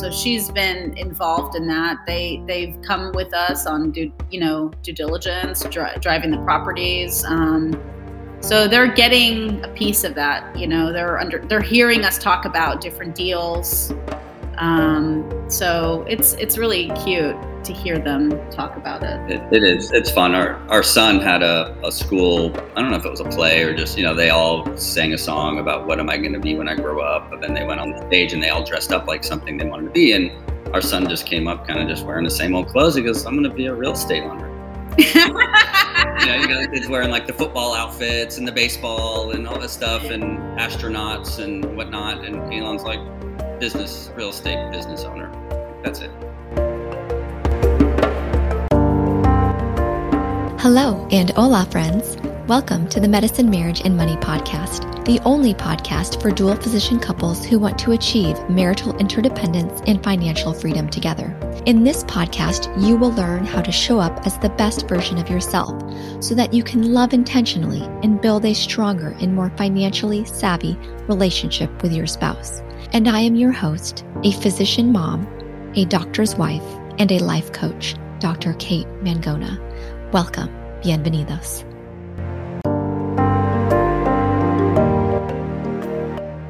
So she's been involved in that. They've come with us on due diligence, driving the properties. So they're getting a piece of that. They're hearing us talk about different deals. So it's really cute to hear them talk about it. It is. It's fun. Our son had a school, I don't know if it was a play or just, they all sang a song about what am I going to be when I grow up. But then they went on the stage and they all dressed up like something they wanted to be. And our son just came up kind of just wearing the same old clothes. He goes, I'm going to be a real estate owner. You got kids wearing like the football outfits and the baseball and all this stuff and astronauts and whatnot. And Elon's like real estate business owner. That's it. Hello and hola, friends. Welcome to the Medicine, Marriage, and Money podcast, the only podcast for dual physician couples who want to achieve marital interdependence and financial freedom together. In this podcast, you will learn how to show up as the best version of yourself so that you can love intentionally and build a stronger and more financially savvy relationship with your spouse. And I am your host, a physician mom, a doctor's wife, and a life coach, Dr. Kate Mangona. Welcome. Bienvenidos.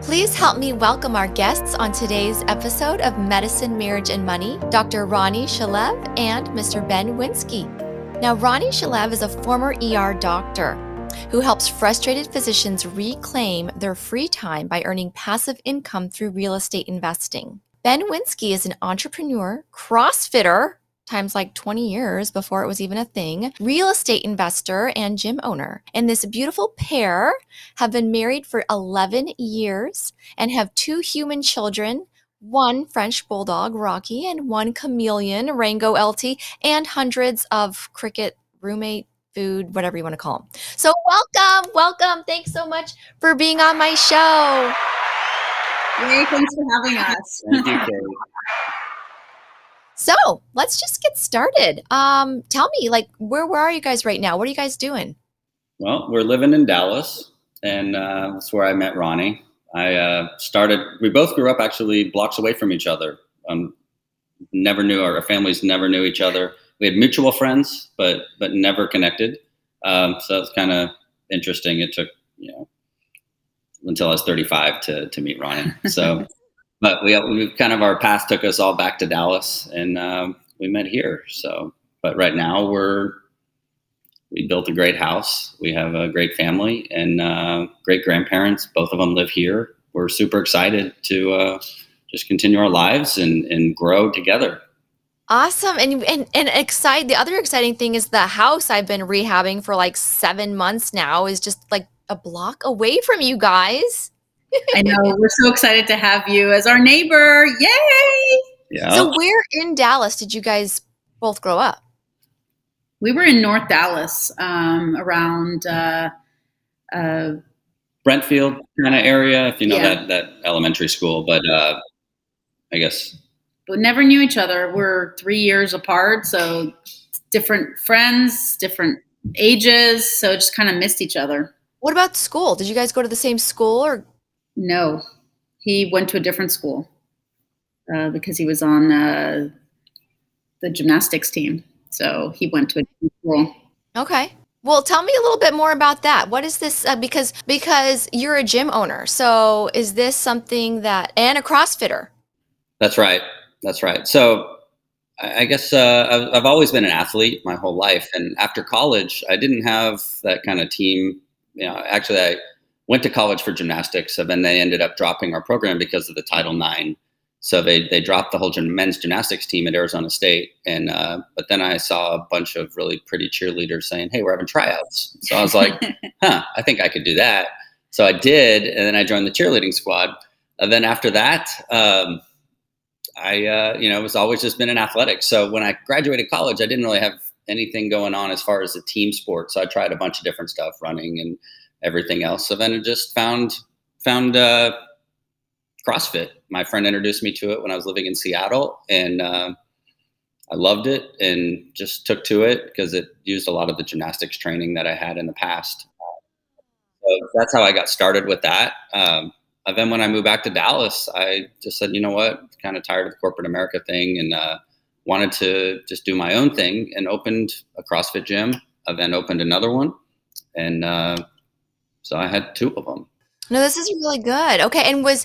Please help me welcome our guests on today's episode of Medicine, Marriage, and Money, Dr. Ronnie Shalev and Mr. Ben Winsky. Now, Ronnie Shalev is a former ER doctor who helps frustrated physicians reclaim their free time by earning passive income through real estate investing. Ben Winsky is an entrepreneur, CrossFitter, times like 20 years before it was even a thing, real estate investor, and gym owner. And this beautiful pair have been married for 11 years and have two human children, one French bulldog, Rocky, and one chameleon, Rango LT, and hundreds of cricket roommate, food, whatever you want to call them. So welcome. Thanks so much for being on my show. Yay, thanks for having us. Thank you, Kate. So let's just get started. Tell me, where are you guys right now? What are you guys doing? Well, we're living in Dallas, and that's where I met Ronnie. We both grew up actually blocks away from each other. Our families never knew each other. We had mutual friends, but never connected. So it's kind of interesting. It took, until I was 35 to meet Ronnie. So, but we kind of, our path took us all back to Dallas, and we met here. So, but right now we built a great house. We have a great family and great grandparents. Both of them live here. We're super excited to just continue our lives and grow together. Awesome. And the other exciting thing is the house I've been rehabbing for 7 months now is just a block away from you guys. I know. We're so excited to have you as our neighbor. Yay. Yeah. So where in Dallas did you guys both grow up? We were in North Dallas, around Brentfield kind of area, if you know that elementary school, but I guess we never knew each other. We're 3 years apart, so different friends, different ages, so just kind of missed each other. What about school? Did you guys go to the same school or? No, he went to a different school because he was on the gymnastics team. So he went to a different school. Okay. Well, tell me a little bit more about that. What is this? Because you're a gym owner. So is this something that, and a CrossFitter? That's right. So I guess I've always been an athlete my whole life. And after college, I didn't have that kind of team. Actually, I went to college for gymnastics, and then they ended up dropping our program because of the Title IX. So they dropped the whole men's gymnastics team at Arizona State. And but then I saw a bunch of really pretty cheerleaders saying, hey, we're having tryouts. So I was like, I think I could do that. So I did. And then I joined the cheerleading squad. And then after that, I it's always just been in athletics. So when I graduated college, I didn't really have anything going on as far as a team sport. So I tried a bunch of different stuff, running and everything else. So then I just found CrossFit. My friend introduced me to it when I was living in Seattle, and I loved it and just took to it because it used a lot of the gymnastics training that I had in the past. So that's how I got started with that. And then when I moved back to Dallas, I just said, you know what, kind of tired of the corporate America thing, and wanted to just do my own thing, and opened a CrossFit gym. I then opened another one. And so I had two of them. No, this is really good. Okay. And were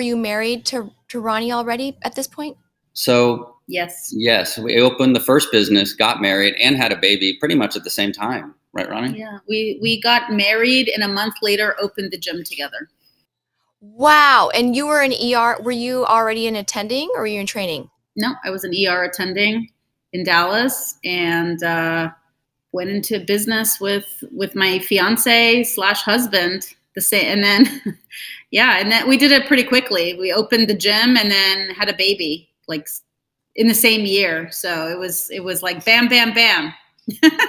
you married to Ronnie already at this point? So yes, we opened the first business, got married, and had a baby pretty much at the same time. Right, Ronnie? Yeah, we got married, and a month later opened the gym together. Wow. And you were in ER. Were you already in attending, or were you in training? No, I was in ER attending in Dallas, and went into business with my fiance/husband. And then we did it pretty quickly. We opened the gym and then had a baby like in the same year. So it was like bam, bam, bam.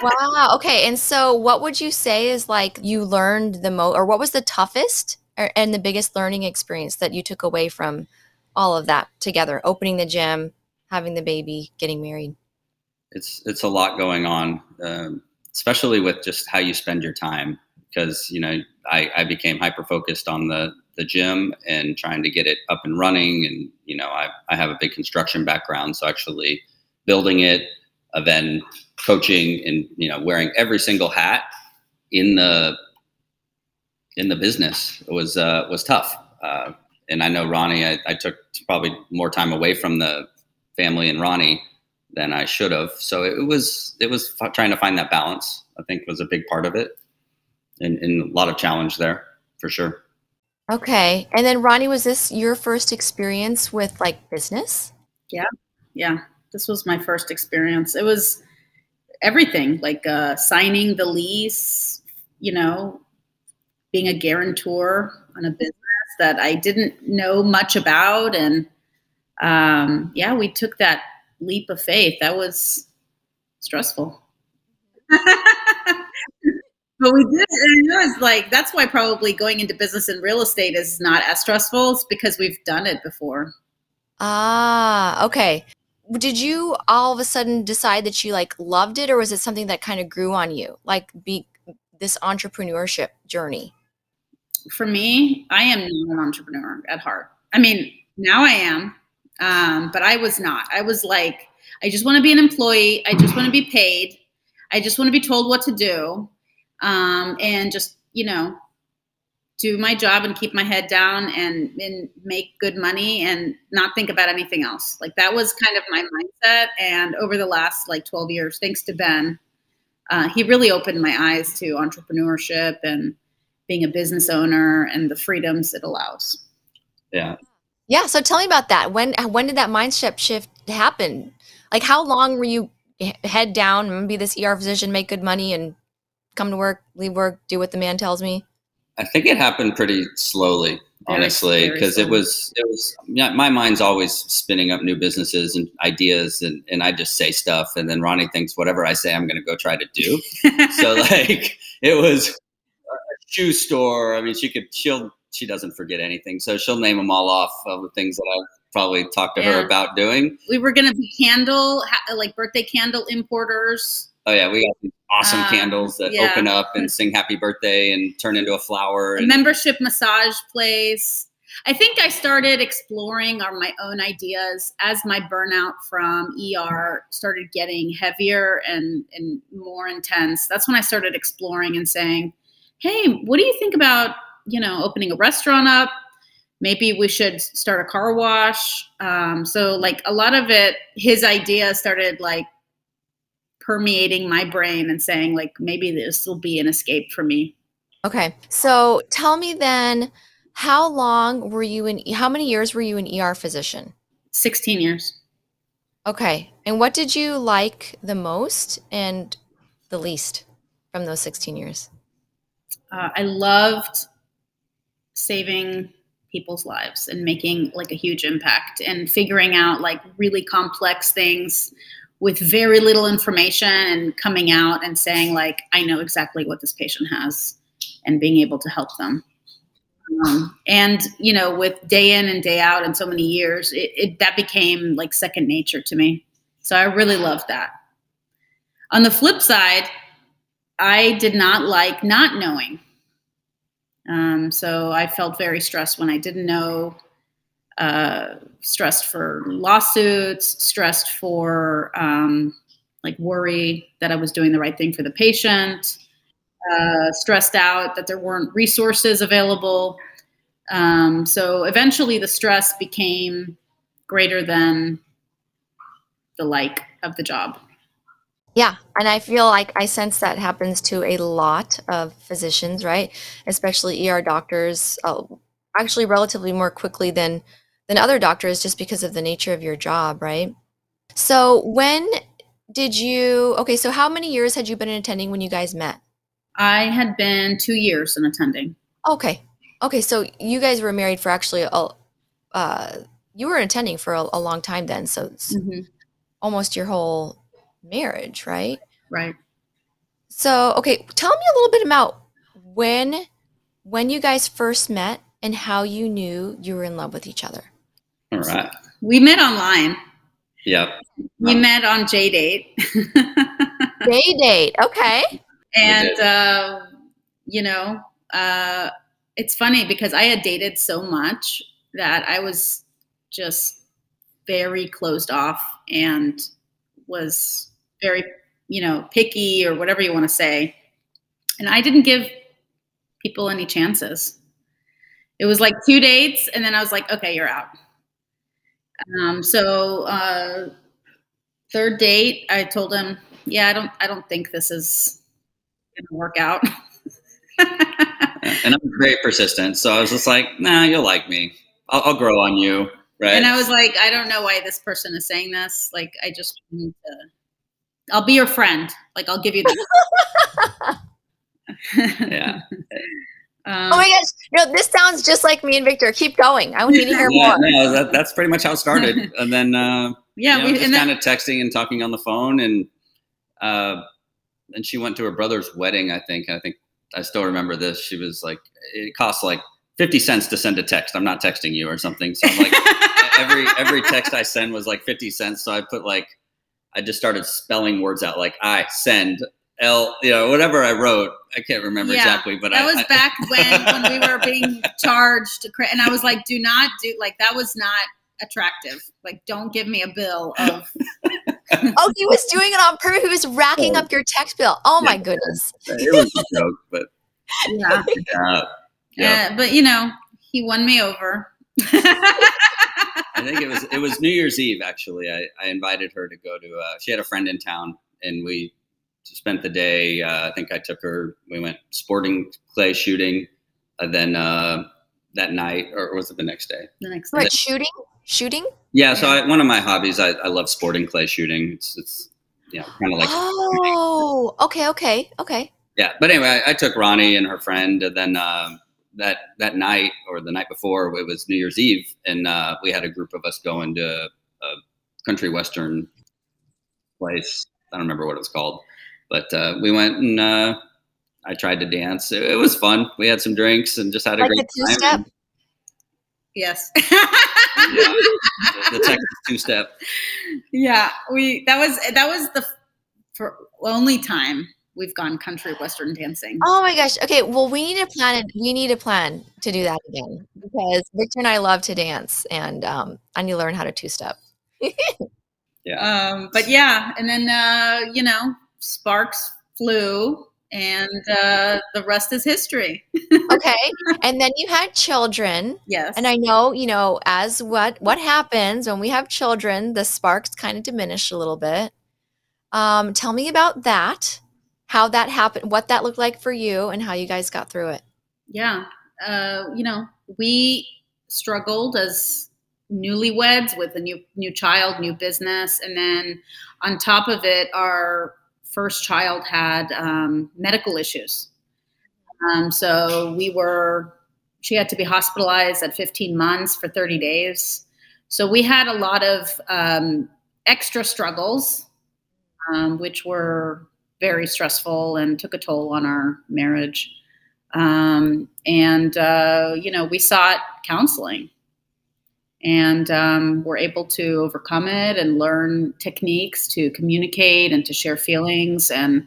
Wow. Okay. And so what would you say is like you learned the most, or what was the toughest and the biggest learning experience that you took away from all of that together? Opening the gym, having the baby, getting married. It's a lot going on, especially with just how you spend your time, because, you know, I became hyper-focused on the gym and trying to get it up and running. And, you know, I have a big construction background, so actually building it, then coaching, and, you know, wearing every single hat in the business was tough. And I know Ronnie, I took probably more time away from the family and Ronnie than I should have. So it was trying to find that balance, I think, was a big part of it, and a lot of challenge there for sure. Okay. And then Ronnie, was this your first experience with like business? Yeah. This was my first experience. It was everything, like signing the lease, you know, being a guarantor on a business that I didn't know much about. And we took that leap of faith. That was stressful. But we did it. It was like, that's why probably going into business in real estate is not as stressful. It's because we've done it before. Ah, okay. Did you all of a sudden decide that you like loved it, or was it something that kind of grew on you? Like this entrepreneurship journey? For me, I am not an entrepreneur at heart. I mean, now I am. But I was not. I was like, I just want to be an employee. I just want to be paid. I just want to be told what to do. And just, you know, do my job and keep my head down and make good money and not think about anything else. Like that was kind of my mindset. And over the last like 12 years, thanks to Ben, he really opened my eyes to entrepreneurship and being a business owner and the freedoms it allows. Yeah. Yeah. So tell me about that. When did that mindset shift happen? Like how long were you head down and be this ER physician, make good money and come to work, leave work, do what the man tells me? I think it happened pretty slowly, honestly, because it was, yeah, my mind's always spinning up new businesses and ideas, and I just say stuff. And then Ronnie thinks whatever I say, I'm going to go try to do. So like it was a shoe store. I mean, she doesn't forget anything. So she'll name them all off of the things that I've probably talked to her about doing. We were going to be birthday candle importers. Oh yeah. We got these awesome candles that open up and sing happy birthday and turn into a flower. A membership massage place. I think I started exploring my own ideas as my burnout from ER started getting heavier and more intense. That's when I started exploring and saying, hey, what do you think about, you know, opening a restaurant up? Maybe we should start a car wash. So like a lot of it, his idea started like permeating my brain and saying like, maybe this will be an escape for me. Okay. So tell me then, how many years were you an ER physician? 16 years. Okay. And what did you like the most and the least from those 16 years? I loved saving people's lives and making like a huge impact and figuring out like really complex things with very little information and coming out and saying like, I know exactly what this patient has and being able to help them. And, you know, with day in and day out and so many years, that became like second nature to me. So I really loved that. On the flip side, I did not like not knowing. So I felt very stressed when I didn't know, stressed for lawsuits, stressed for like worry that I was doing the right thing for the patient, stressed out that there weren't resources available. So eventually the stress became greater than the like of the job. Yeah. And I feel like I sense that happens to a lot of physicians, right? Especially ER doctors, actually relatively more quickly than other doctors, just because of the nature of your job, right? So when did you, okay, so how many years had you been in attending when you guys met? I had been 2 years in attending. Okay. Okay. So you guys were married for actually, you were attending for a long time then. So it's almost your whole marriage, right? Right. So, okay. Tell me a little bit about when you guys first met and how you knew you were in love with each other. All right. We met online. Yep. We met on JDate. JDate. Okay. And, you know, it's funny because I had dated so much that I was just very closed off and was very, you know, picky or whatever you want to say. And I didn't give people any chances. It was like 2 dates and then I was like, okay, you're out. So third date, I told him, yeah, I don't think this is going to work out. And I'm very persistent. So I was just like, nah, you'll like me. I'll grow on you. Right. And I was like, I don't know why this person is saying this. Like, I just need to, I'll be your friend. Like, I'll give you this. Yeah. Oh my gosh. No, this sounds just like me and Victor. Keep going. I need to hear more. No, that's pretty much how it started. And then, just kind of texting and talking on the phone. And she went to her brother's wedding, I think. I think I still remember this. She was like, it costs like 50 cents to send a text. I'm not texting you or something. So I'm like, every text I send was like 50 cents. So I put like, I just started spelling words out. Like I send L, you know, whatever I wrote, I can't remember exactly. But that was back when we were being charged. And I was like, do not do, like, that was not attractive. Like, don't give me a bill of. Oh, he was doing it on purpose. He was racking up your text bill. Oh my goodness. It was a joke, but but you know, he won me over. I think it was New Year's Eve, actually. I invited her to go to, she had a friend in town and we spent the day. I think I took her, we went sporting clay shooting. And then that night, or was it the next day? The next day. Shooting? Yeah. So one of my hobbies, I love sporting clay shooting. It's kind of like. Oh, okay. Yeah. But anyway, I took Ronnie and her friend and then, that night or the night before, it was New Year's Eve. And we had a group of us going to a country western place. I don't remember what it was called, but we went and I tried to dance. It was fun. We had some drinks and just had a great time. Two-step? Yes. The Texas two-step. Yeah, that was the only time we've gone country western dancing. Oh my gosh. Okay. Well, we need a plan to do that again because Victor and I love to dance and I need to learn how to two-step. But yeah, and then sparks flew and the rest is history. Okay. And then you had children. Yes. And I know, you know, as what happens when we have children, the sparks kind of diminish a little bit. Tell me about that. How that happened, what that looked like for you and how you guys got through it. Yeah. We struggled as newlyweds with a new child, new business. And then on top of it, our first child had medical issues. So she had to be hospitalized at 15 months for 30 days. So we had a lot of extra struggles, which were very stressful and took a toll on our marriage. We sought counseling and were able to overcome it and learn techniques to communicate and to share feelings and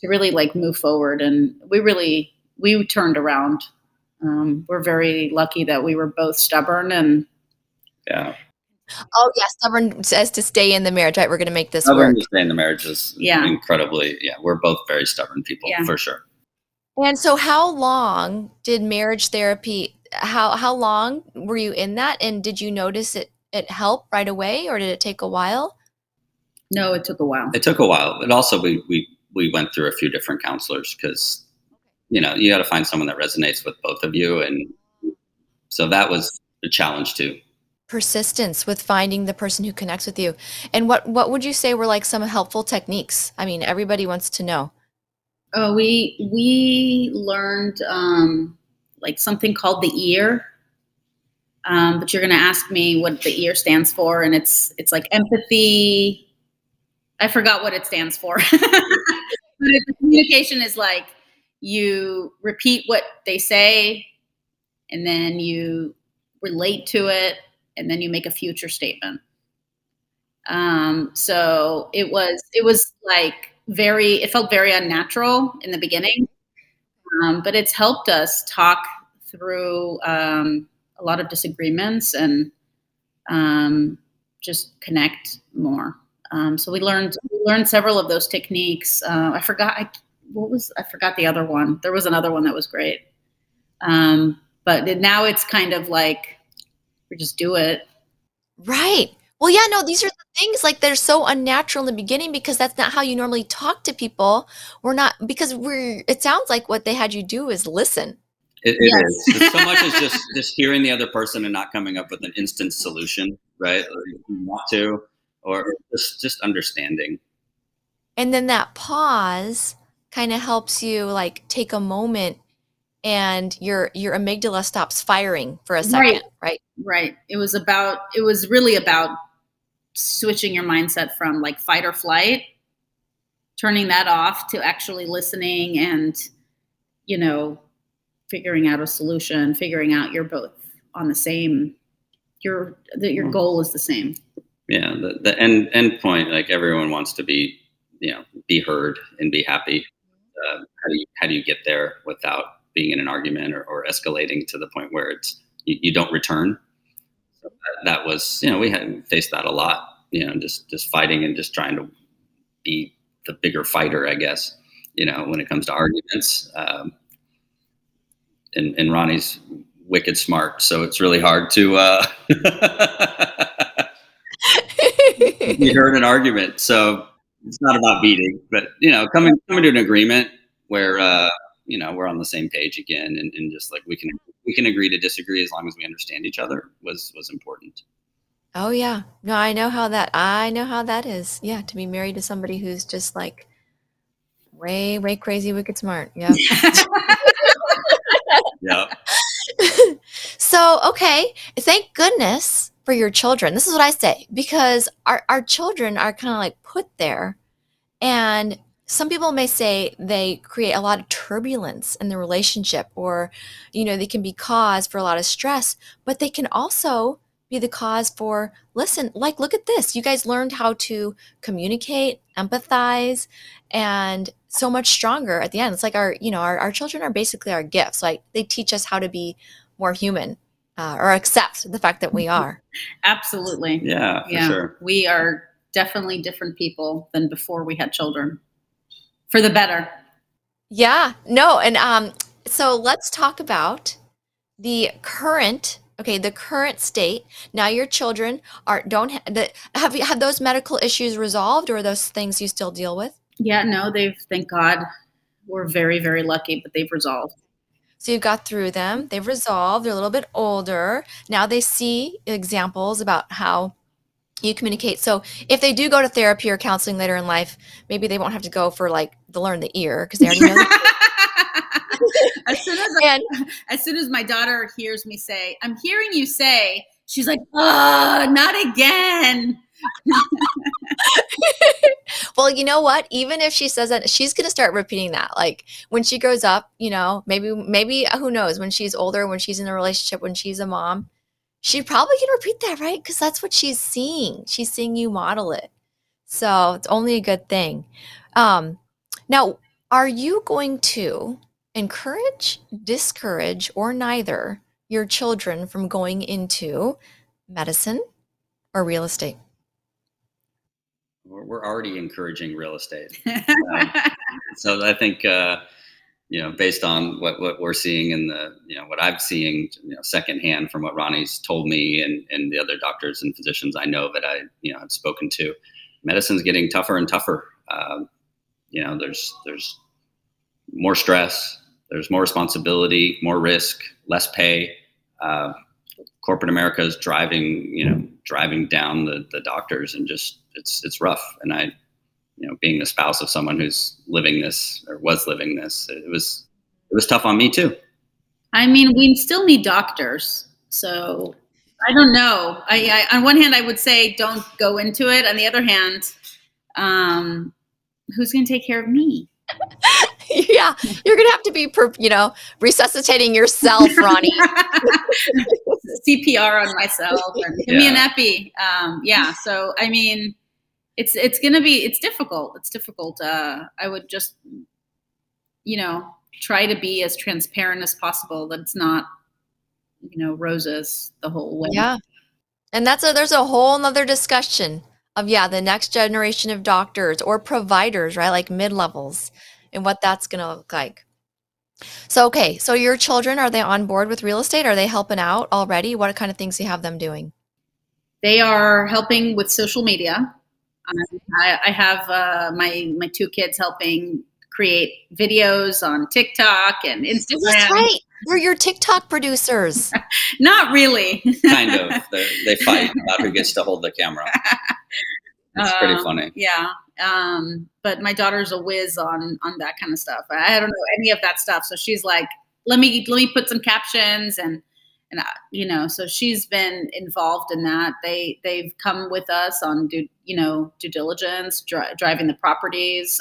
to really like move forward. And we really we turned around. We're very lucky that we were both stubborn and yeah. Oh yeah, stubborn as to stay in the marriage, right? We're going to make this stubborn work. To stay in the marriage is incredibly. Yeah, we're both very stubborn people for sure. And so, how long did marriage therapy? How long were you in that? And did you notice it help right away, or did it take a while? No, it took a while. And also, we went through a few different counselors because you got to find someone that resonates with both of you, and so that was a challenge too. Persistence with finding the person who connects with you. And what would you say were like some helpful techniques? I mean, everybody wants to know. Oh, we learned like something called the EAR. But you're going to ask me what the EAR stands for, and it's like empathy. I forgot what it stands for. But the communication is like you repeat what they say, and then you relate to it. And then you make a future statement. So it was like it felt very unnatural in the beginning, but it's helped us talk through a lot of disagreements and just connect more. So we learned several of those techniques. I forgot the other one. There was another one that was great, but now it's kind of like. Or just do it. Right. Well, yeah, no, these are the things like they're so unnatural in the beginning because that's not how you normally talk to people. It sounds like what they had you do is listen. It is. So much as just hearing the other person and not coming up with an instant solution, right? Or you want to, or just understanding. And then that pause kind of helps you like take a moment and your amygdala stops firing for a second, right? Right. It was really about switching your mindset from like fight or flight, turning that off to actually listening and, figuring out a solution, figuring out you're both on the same, your goal is the same. Yeah. The end point, like everyone wants to be, be heard and be happy. How do you get there without being in an argument or escalating to the point where it's, you don't return. So that was, we had faced that a lot, just fighting and just trying to be the bigger fighter, I guess, when it comes to arguments. And Ronnie's wicked smart. So it's really hard to be heard in an argument. So it's not about beating, but, coming to an agreement where, we're on the same page again, and just like we can agree to disagree as long as we understand each other was important. Oh yeah, no, I know how that is. Yeah, to be married to somebody who's just like way crazy, wicked smart. Yeah. Yeah. So okay, thank goodness for your children. This is what I say because our children are kind of like put there, and. Some people may say they create a lot of turbulence in the relationship or, they can be cause for a lot of stress, but they can also be the cause for, look at this. You guys learned how to communicate, empathize, and so much stronger at the end. It's like our children are basically our gifts. Like they teach us how to be more human or accept the fact that we are. Absolutely. Yeah, for sure. We are definitely different people than before we had children. For the better. Yeah, no. And so let's talk about the current state. Now your children have those medical issues resolved or are those things you still deal with? Yeah, no, thank God, we're very, very lucky, but they've resolved. So you got through them. They've resolved. They're a little bit older. Now they see examples about how you communicate. So if they do go to therapy or counseling later in life, maybe they won't have to go for like to learn the EAR because they already know. As soon as my daughter hears me say, "I'm hearing you say," she's like, "Oh, not again." Well, you know what? Even if she says that, she's going to start repeating that. Like when she grows up, maybe who knows? When she's older, when she's in a relationship, when she's a mom. She probably can repeat that, right? Because that's what she's seeing. She's seeing you model it. So it's only a good thing. Now, are you going to encourage, discourage, or neither your children from going into medicine or real estate? We're already encouraging real estate. So I think, based on what we're seeing in the, what I'm seeing secondhand from what Ronnie's told me and the other doctors and physicians I know that I've spoken to, medicine's getting tougher and tougher. There's more stress, there's more responsibility, more risk, less pay. Corporate America is driving down the doctors, and just it's rough. And I, being the spouse of someone who's living this or was living this, it was tough on me too. I mean, we still need doctors. So I don't know. I on one hand, I would say don't go into it. On the other hand, who's going to take care of me? Yeah, you're going to have to be, resuscitating yourself, Ronnie. CPR on myself. Give me an epi. So, I mean, it's going to be, it's difficult. It's difficult. I would just, try to be as transparent as possible that it's not, roses the whole way. Yeah. And there's a whole nother discussion of, the next generation of doctors or providers, right? Like mid-levels. And what that's going to look like. So, okay. So your children, are they on board with real estate? Are they helping out already? What kind of things do you have them doing? They are helping with social media. I have my two kids helping create videos on TikTok and Instagram. That's right. They're your TikTok producers. Not really. Kind of. They fight about who gets to hold the camera. It's pretty funny. Yeah. But my daughter's a whiz on that kind of stuff. I don't know any of that stuff. So she's like, let me put some captions and so she's been involved in that. They've come with us on due diligence, driving the properties.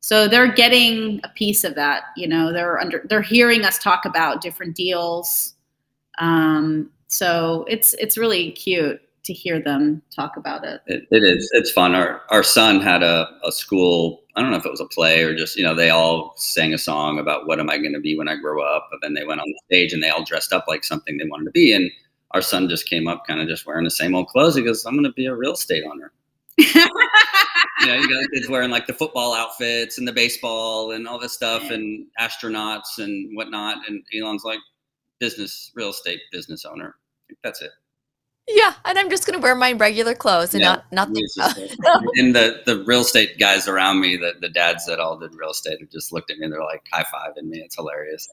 So they're getting a piece of that, they're hearing us talk about different deals. So it's really cute to hear them talk about it. It is. It's fun. Our son had a school, I don't know if it was a play or just, they all sang a song about what am I going to be when I grow up. But then they went on the stage and they all dressed up like something they wanted to be. And our son just came up kind of just wearing the same old clothes. He goes, I'm going to be a real estate owner. You got kids wearing like the football outfits and the baseball and all this stuff and astronauts and whatnot. And Elon's like, real estate business owner. That's it. Yeah, and I'm just going to wear my regular clothes and not think about it. And the real estate guys around me, the dads that all did real estate, have just looked at me and they're like high-fiving me. It's hilarious.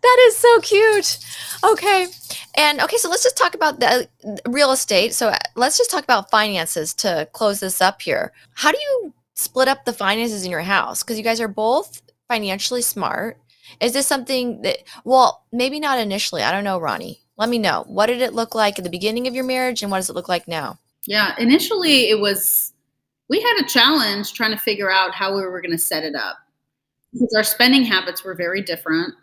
That is so cute. Okay, so let's just talk about the real estate. So let's just talk about finances to close this up here. How do you split up the finances in your house? Because you guys are both financially smart. Is this something that, well, maybe not initially. I don't know, Ronnie. Let me know. What did it look like at the beginning of your marriage and what does it look like now? Yeah, initially we had a challenge trying to figure out how we were going to set it up because our spending habits were very different.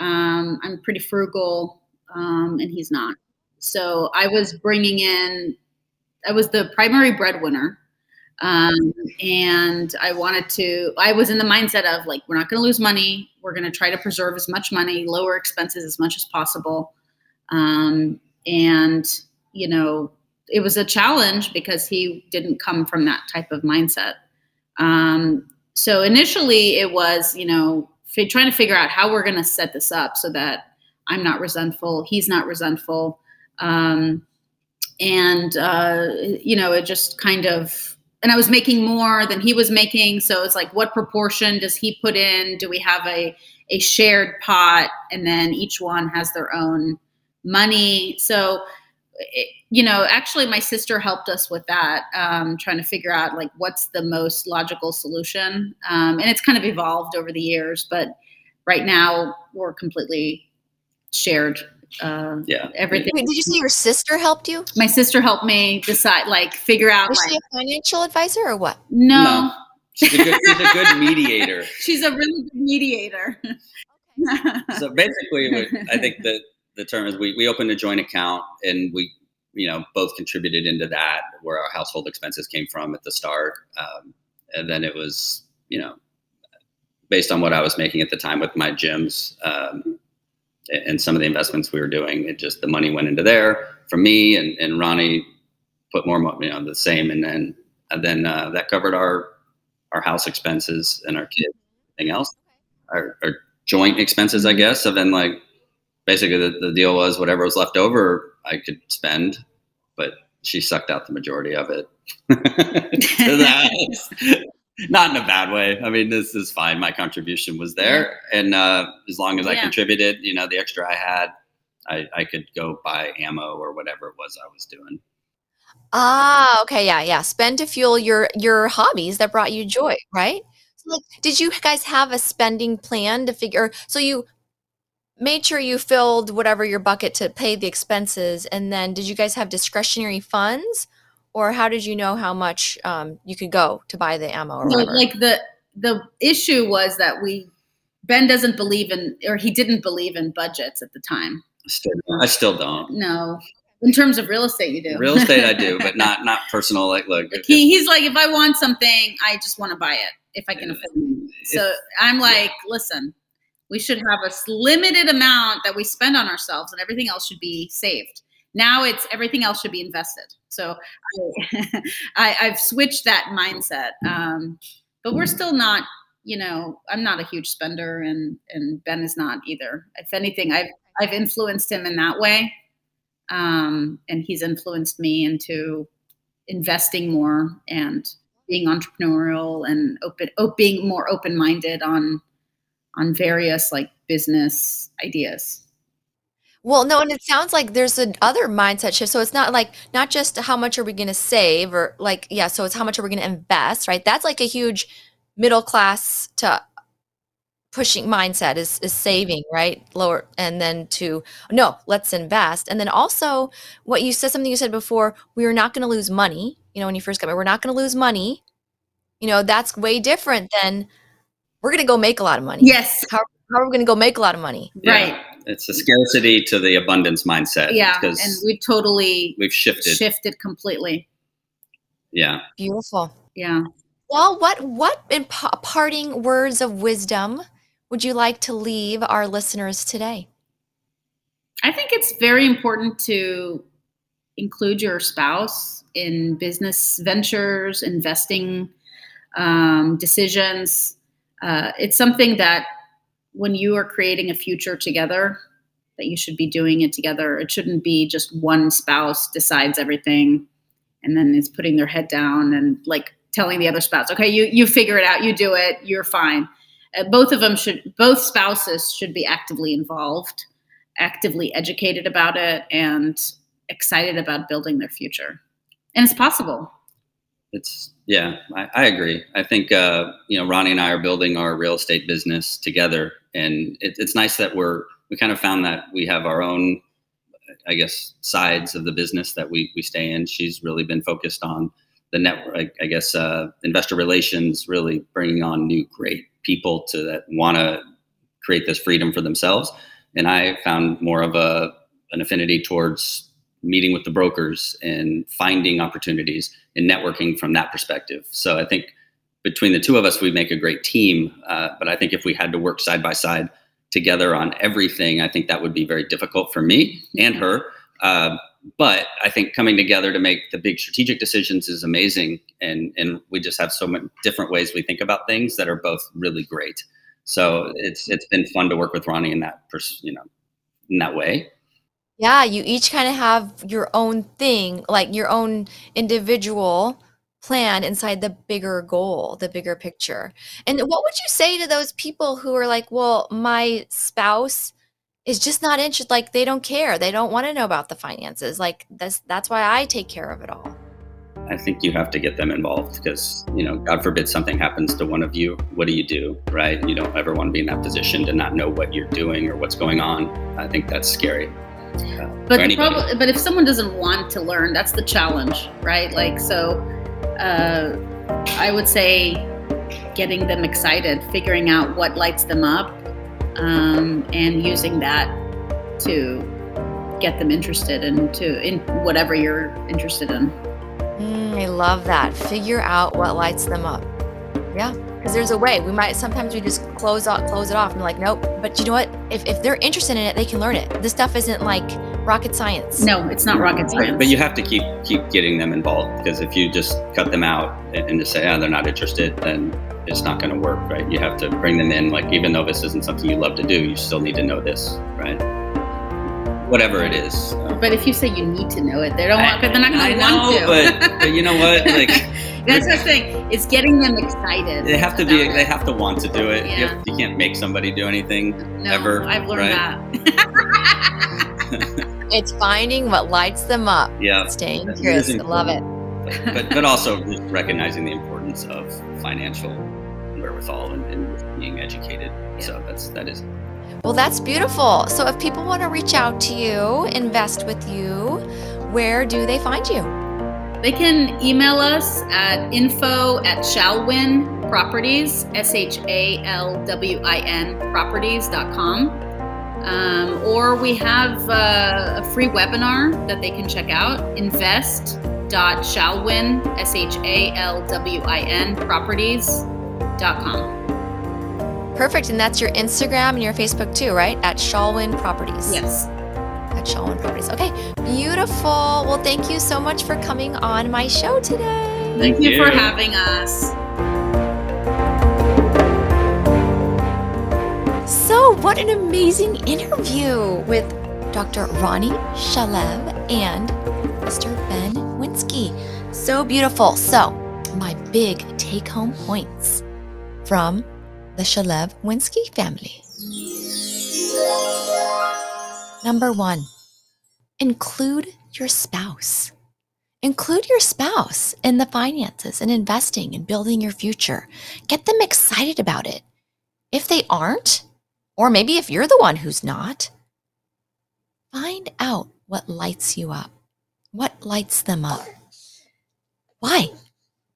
I'm pretty frugal and he's not. So I was the primary breadwinner and I was in the mindset of like, we're not going to lose money. We're going to try to preserve as much money, lower expenses as much as possible. It was a challenge because he didn't come from that type of mindset. So initially it was, trying to figure out how we're going to set this up so that I'm not resentful. He's not resentful. It just kind of, and I was making more than he was making. So it's like, what proportion does he put in? Do we have a shared pot? And then each one has their own money. So, actually my sister helped us with that, trying to figure out like what's the most logical solution. And it's kind of evolved over the years, but right now we're completely shared. Everything. Wait, did you say your sister helped you? My sister helped me decide, figure out. Was she a financial advisor or what? No. She's a good mediator. She's a really good mediator. So basically I think that the term is we opened a joint account and we, both contributed into that where our household expenses came from at the start. And then it was, based on what I was making at the time with my gyms and some of the investments we were doing, it just, the money went into there for me, and Ronnie put more money on the same. And then that covered our house expenses and our kids, everything else, our joint expenses, I guess. So then, like, basically the deal was whatever was left over, I could spend, but she sucked out the majority of it. Not in a bad way. I mean, this is fine. My contribution was there. And as long as I contributed, you know, the extra I had, I could go buy ammo or whatever it was I was doing. Ah, okay. Yeah. Yeah. Spend to fuel your hobbies that brought you joy, right? So, like, did you guys have a spending plan to figure? So you made sure you filled whatever your bucket to pay the expenses. And then did you guys have discretionary funds? Or how did you know how much you could go to buy the ammo or whatever? Like the issue was that Ben doesn't believe in, or he didn't believe in budgets at the time. I still don't. No. In terms of real estate, you do. Real estate, I do, but not personal. Like, look. Like he's like, if I want something, I just want to buy it if I can afford it. So I'm like, listen, we should have a limited amount that we spend on ourselves, and everything else should be saved. Now it's everything else should be invested. So I've switched that mindset, but we're still not, you know, I'm not a huge spender and Ben is not either. If anything, I've influenced him in that way. And he's influenced me into investing more and being entrepreneurial and being more open-minded on various like business ideas. Well, no, and it sounds like there's an other mindset shift. So it's not like, not just how much are we going to save or like, yeah, so it's how much are we going to invest, right? That's like a huge middle class to pushing mindset is saving, right? Lower, and then to, no, let's invest. And then also what you said, something you said before, we're not going to lose money. You know, when you first got married, we're not going to lose money. You know, that's way different than we're going to go make a lot of money. Yes. How are we going to go make a lot of money? Yeah. Right. It's a scarcity to the abundance mindset. Yeah, and we've shifted completely. Yeah. Beautiful. Yeah. Well, what in parting words of wisdom would you like to leave our listeners today? I think it's very important to include your spouse in business ventures, investing decisions. It's something that, when you are creating a future together, that you should be doing it together. It shouldn't be just one spouse decides everything and then is putting their head down and like telling the other spouse, okay, you figure it out, you do it, you're fine. Both spouses should be actively involved, actively educated about it, and excited about building their future. And it's possible. I agree. I think, you know, Ronnie and I are building our real estate business together, and it's nice that we kind of found that we have our own, I guess, sides of the business that we stay in. She's really been focused on the network, I guess, investor relations, really bringing on new great people that want to create this freedom for themselves. And I found more of an affinity towards meeting with the brokers and finding opportunities and networking from that perspective. So I think between the two of us, we make a great team. But I think if we had to work side by side together on everything, I think that would be very difficult for me and her. But I think coming together to make the big strategic decisions is amazing. And we just have so many different ways we think about things that are both really great. So it's been fun to work with Ronnie in that, in that way. Yeah, you each kind of have your own thing, like your own individual plan inside the bigger goal, the bigger picture. And what would you say to those people who are like, well, my spouse is just not interested, like they don't care. They don't want to know about the finances. Like that's why I take care of it all. I think you have to get them involved because, you know, God forbid something happens to one of you. What do you do, right? You don't ever want to be in that position to not know what you're doing or what's going on. I think that's scary. But if someone doesn't want to learn, that's the challenge, right? Like, so I would say getting them excited, figuring out what lights them up, and using that to get them interested in whatever you're interested in. I love that. Figure out what lights them up. Yeah, Because there's a way. Sometimes we just close it off. And we're like, nope. But you know what? If they're interested in it, they can learn it. This stuff isn't like rocket science. No, it's not rocket science. But you have to keep getting them involved, because if you just cut them out and just say, oh, they're not interested, then it's not going to work, right? You have to bring them in. Like, even though this isn't something you love to do, you still need to know this, right? Whatever it is. But if you say you need to know it, they're not going to want to. But you know what? Like, that's the thing. It's getting them excited. They have to be. They have to want to do it. Yeah. You can't make somebody do anything ever. I've learned that. It's finding what lights them up. Yeah. Staying curious. I love it. But also recognizing the importance of financial wherewithal and being educated. Yeah. So that is. Well, that's beautiful. So if people want to reach out to you, invest with you, where do they find you? They can email us at info@shalwinproperties, SHALWIN properties.com. Or we have a free webinar that they can check out, invest.shalwin, SHALWIN properties.com. Perfect. And that's your Instagram and your Facebook too, right? At Shalwin Properties. Yes. At Shalwin Properties. Okay. Beautiful. Well, thank you so much for coming on my show today. Thank you for having us. So what an amazing interview with Dr. Ronnie Shalev and Mr. Ben Winsky. So beautiful. So my big take-home points from the Shalev Winsky family. Number 1, include your spouse. Include your spouse in the finances and investing and building your future. Get them excited about it. If they aren't, or maybe if you're the one who's not, find out what lights you up, what lights them up. Why?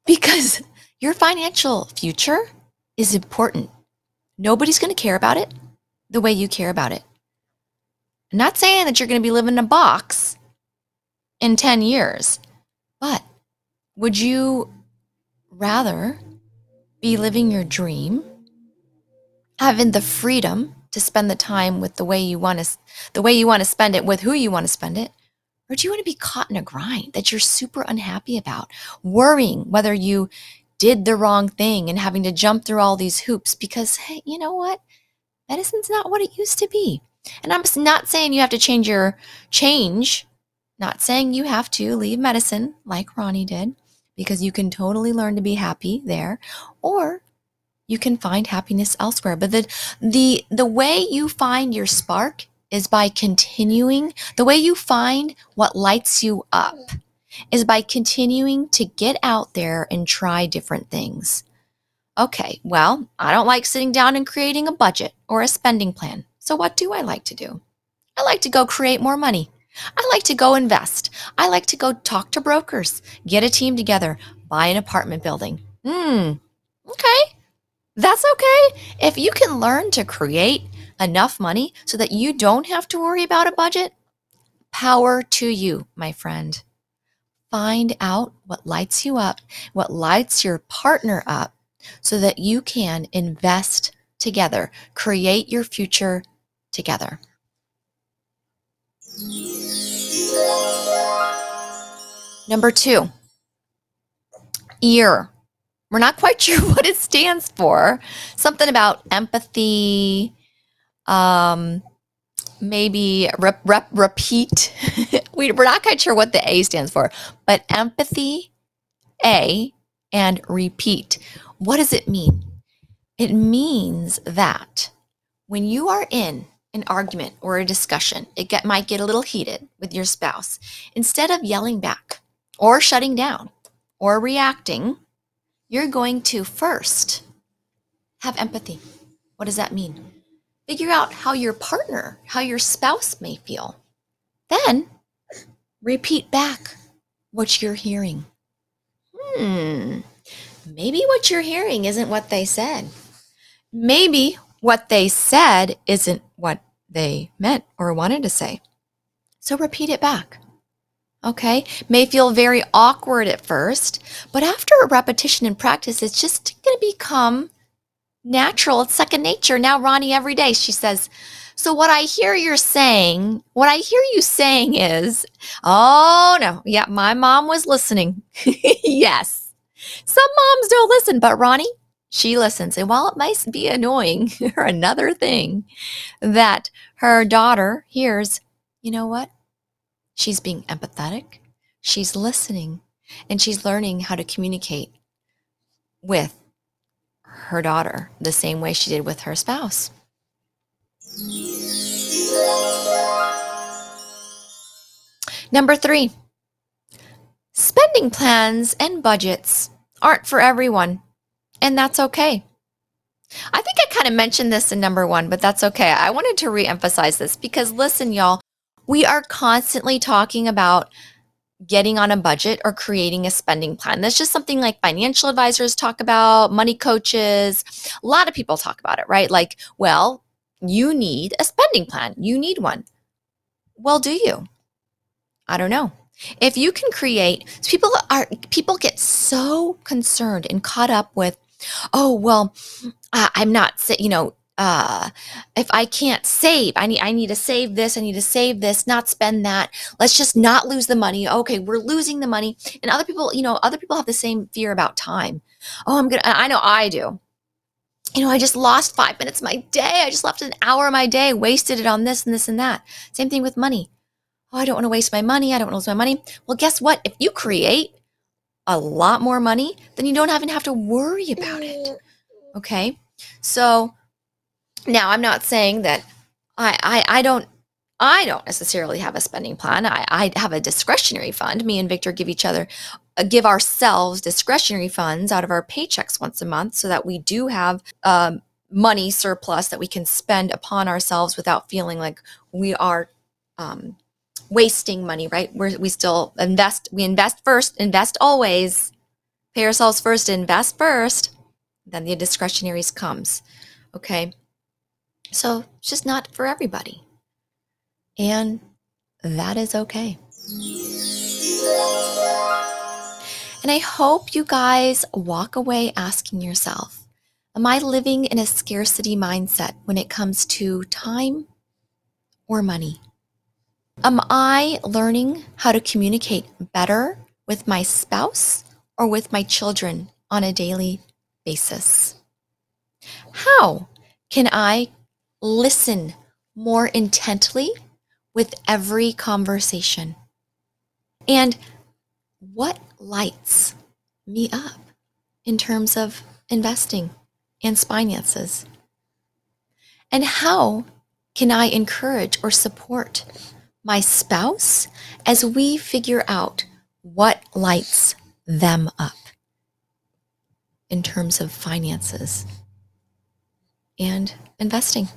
Because your financial future is important. Nobody's going to care about it the way you care about it. I'm not saying that you're going to be living in a box in 10 years, but would you rather be living your dream, having the freedom to spend the time with the way you want to spend it, with who you want to spend it? Or do you want to be caught in a grind that you're super unhappy about, worrying whether you did the wrong thing and having to jump through all these hoops because, hey, you know what? Medicine's not what it used to be. And I'm not saying you have to not saying you have to leave medicine like Ronnie did, because you can totally learn to be happy there, or you can find happiness elsewhere. But the way you find your spark is by continuing. The way you find what lights you up is by continuing to get out there and try different things. Okay, well, I don't like sitting down and creating a budget or a spending plan. So what do I like to do? I like to go create more money. I like to go invest. I like to go talk to brokers, get a team together, buy an apartment building. Okay, that's okay. If you can learn to create enough money so that you don't have to worry about a budget, power to you, my friend. Find out what lights you up, what lights your partner up, so that you can invest together, create your future together. Number 2, EAR. We're not quite sure what it stands for. Something about empathy, maybe repeat. We're not quite sure what the A stands for, but empathy, A, and repeat. What does it mean? It means that when you are in an argument or a discussion, it might get a little heated with your spouse. Instead of yelling back or shutting down or reacting, you're going to first have empathy. What does that mean? Figure out how your spouse may feel. Then repeat back what you're hearing. Maybe what you're hearing isn't what they said. Maybe what they said isn't what they meant or wanted to say. So repeat it back. Okay? May feel very awkward at first, but after a repetition and practice, it's just going to become natural. It's second nature. Now, Ronnie, every day, she says, so what I hear you saying is, oh, no. Yeah, my mom was listening. Yes. Some moms don't listen, but Ronnie, she listens. And while it might be annoying or another thing that her daughter hears, you know what? She's being empathetic. She's listening. And she's learning how to communicate with her daughter the same way she did with her spouse. Number 3, spending plans and budgets aren't for everyone, and that's okay. I think I kind of mentioned this in number 1, but that's okay. I wanted to reemphasize this because, listen, y'all, we are constantly talking about getting on a budget or creating a spending plan. That's just something like financial advisors talk about, money coaches, a lot of people talk about it, right? Like, well, you need a spending plan. You need one. Well, do you? I don't know. If you can create, people get so concerned and caught up with, oh, well, I'm not, you know, if I can't save, I need to save this. I need to save this, not spend that. Let's just not lose the money. Okay, we're losing the money. And other people, you know, other people have the same fear about time. Oh, I know I do. You know, I just lost 5 minutes of my day. I just left an hour of my day, wasted it on this and this and that. Same thing with money. Oh, I don't want to waste my money. I don't want to lose my money. Well, guess what? If you create a lot more money, then you don't even have to worry about it. Okay? So, now, I'm not saying that I don't necessarily have a spending plan. I have a discretionary fund. Me and Victor give ourselves discretionary funds out of our paychecks once a month so that we do have money surplus that we can spend upon ourselves without feeling like we are wasting money, right? We still invest. We invest first, invest always, pay ourselves first, invest first, then the discretionaries comes, okay? So it's just not for everybody. And that is okay. And I hope you guys walk away asking yourself, am I living in a scarcity mindset when it comes to time or money? Am I learning how to communicate better with my spouse or with my children on a daily basis? How can I listen more intently with every conversation? And what lights me up in terms of investing and finances? And how can I encourage or support my spouse as we figure out what lights them up in terms of finances and investing?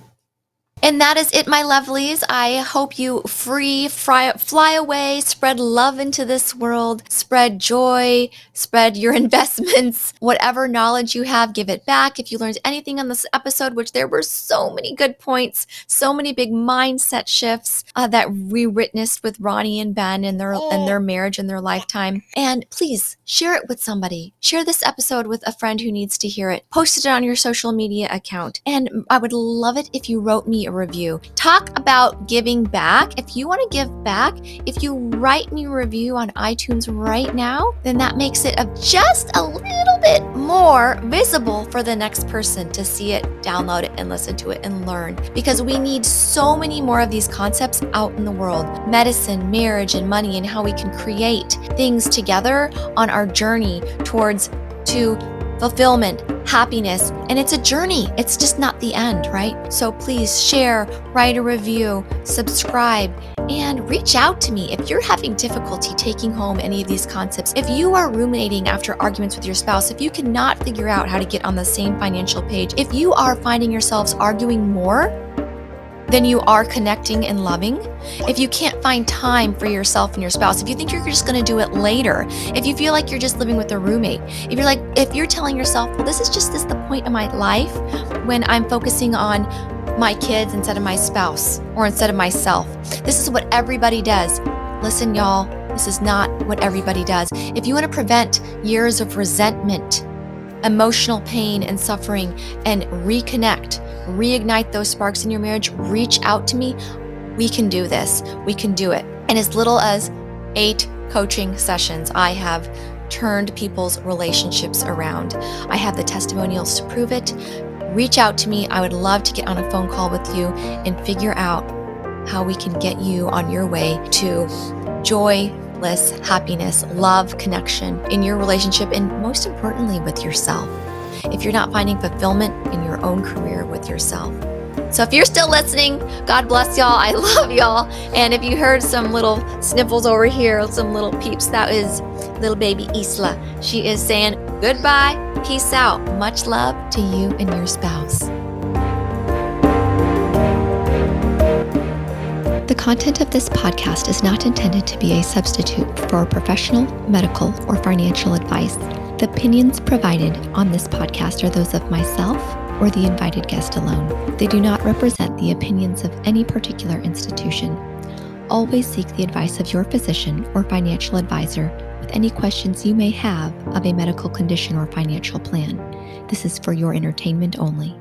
And that is it, my lovelies. I hope you fly away, spread love into this world, spread joy, spread your investments, whatever knowledge you have, give it back. If you learned anything on this episode, which there were so many good points, so many big mindset shifts that we witnessed with Ronnie and Ben in their marriage in their lifetime. And please share it with somebody. Share this episode with a friend who needs to hear it. Post it on your social media account. And I would love it if you wrote me a review. Talk about giving back. If you want to give back, if you write me a review on iTunes right now, then that makes it just a little bit more visible for the next person to see it, download it, and listen to it and learn, because we need so many more of these concepts out in the world. Medicine, marriage, and money, and how we can create things together on our journey to fulfillment, happiness. And it's a journey. It's just not the end, right? So please share, write a review, subscribe, and reach out to me if you're having difficulty taking home any of these concepts. If you are ruminating after arguments with your spouse, if you cannot figure out how to get on the same financial page, if you are finding yourselves arguing more than you are connecting and loving, if you can't find time for yourself and your spouse, if you think you're just going to do it later, if you feel like you're just living with a roommate, if you're telling yourself, well, this is the point of my life when I'm focusing on my kids instead of my spouse or instead of myself. This is what everybody does. Listen, y'all, this is not what everybody does. If you want to prevent years of resentment emotional pain and suffering, and reconnect, reignite those sparks in your marriage, reach out to me. We can do this. We can do it. In as little as 8 coaching sessions, I have turned people's relationships around. I have the testimonials to prove it. Reach out to me. I would love to get on a phone call with you and figure out how we can get you on your way to joyless happiness, love, connection in your relationship, and most importantly, with yourself. If you're not finding fulfillment in your own career with yourself. So if you're still listening, God bless y'all. I love y'all. And if you heard some little sniffles over here, some little peeps, that is little baby Isla. She is saying goodbye, peace out. Much love to you and your spouse. The content of this podcast is not intended to be a substitute for professional, medical, or financial advice. The opinions provided on this podcast are those of myself or the invited guest alone. They do not represent the opinions of any particular institution. Always seek the advice of your physician or financial advisor with any questions you may have of a medical condition or financial plan. This is for your entertainment only.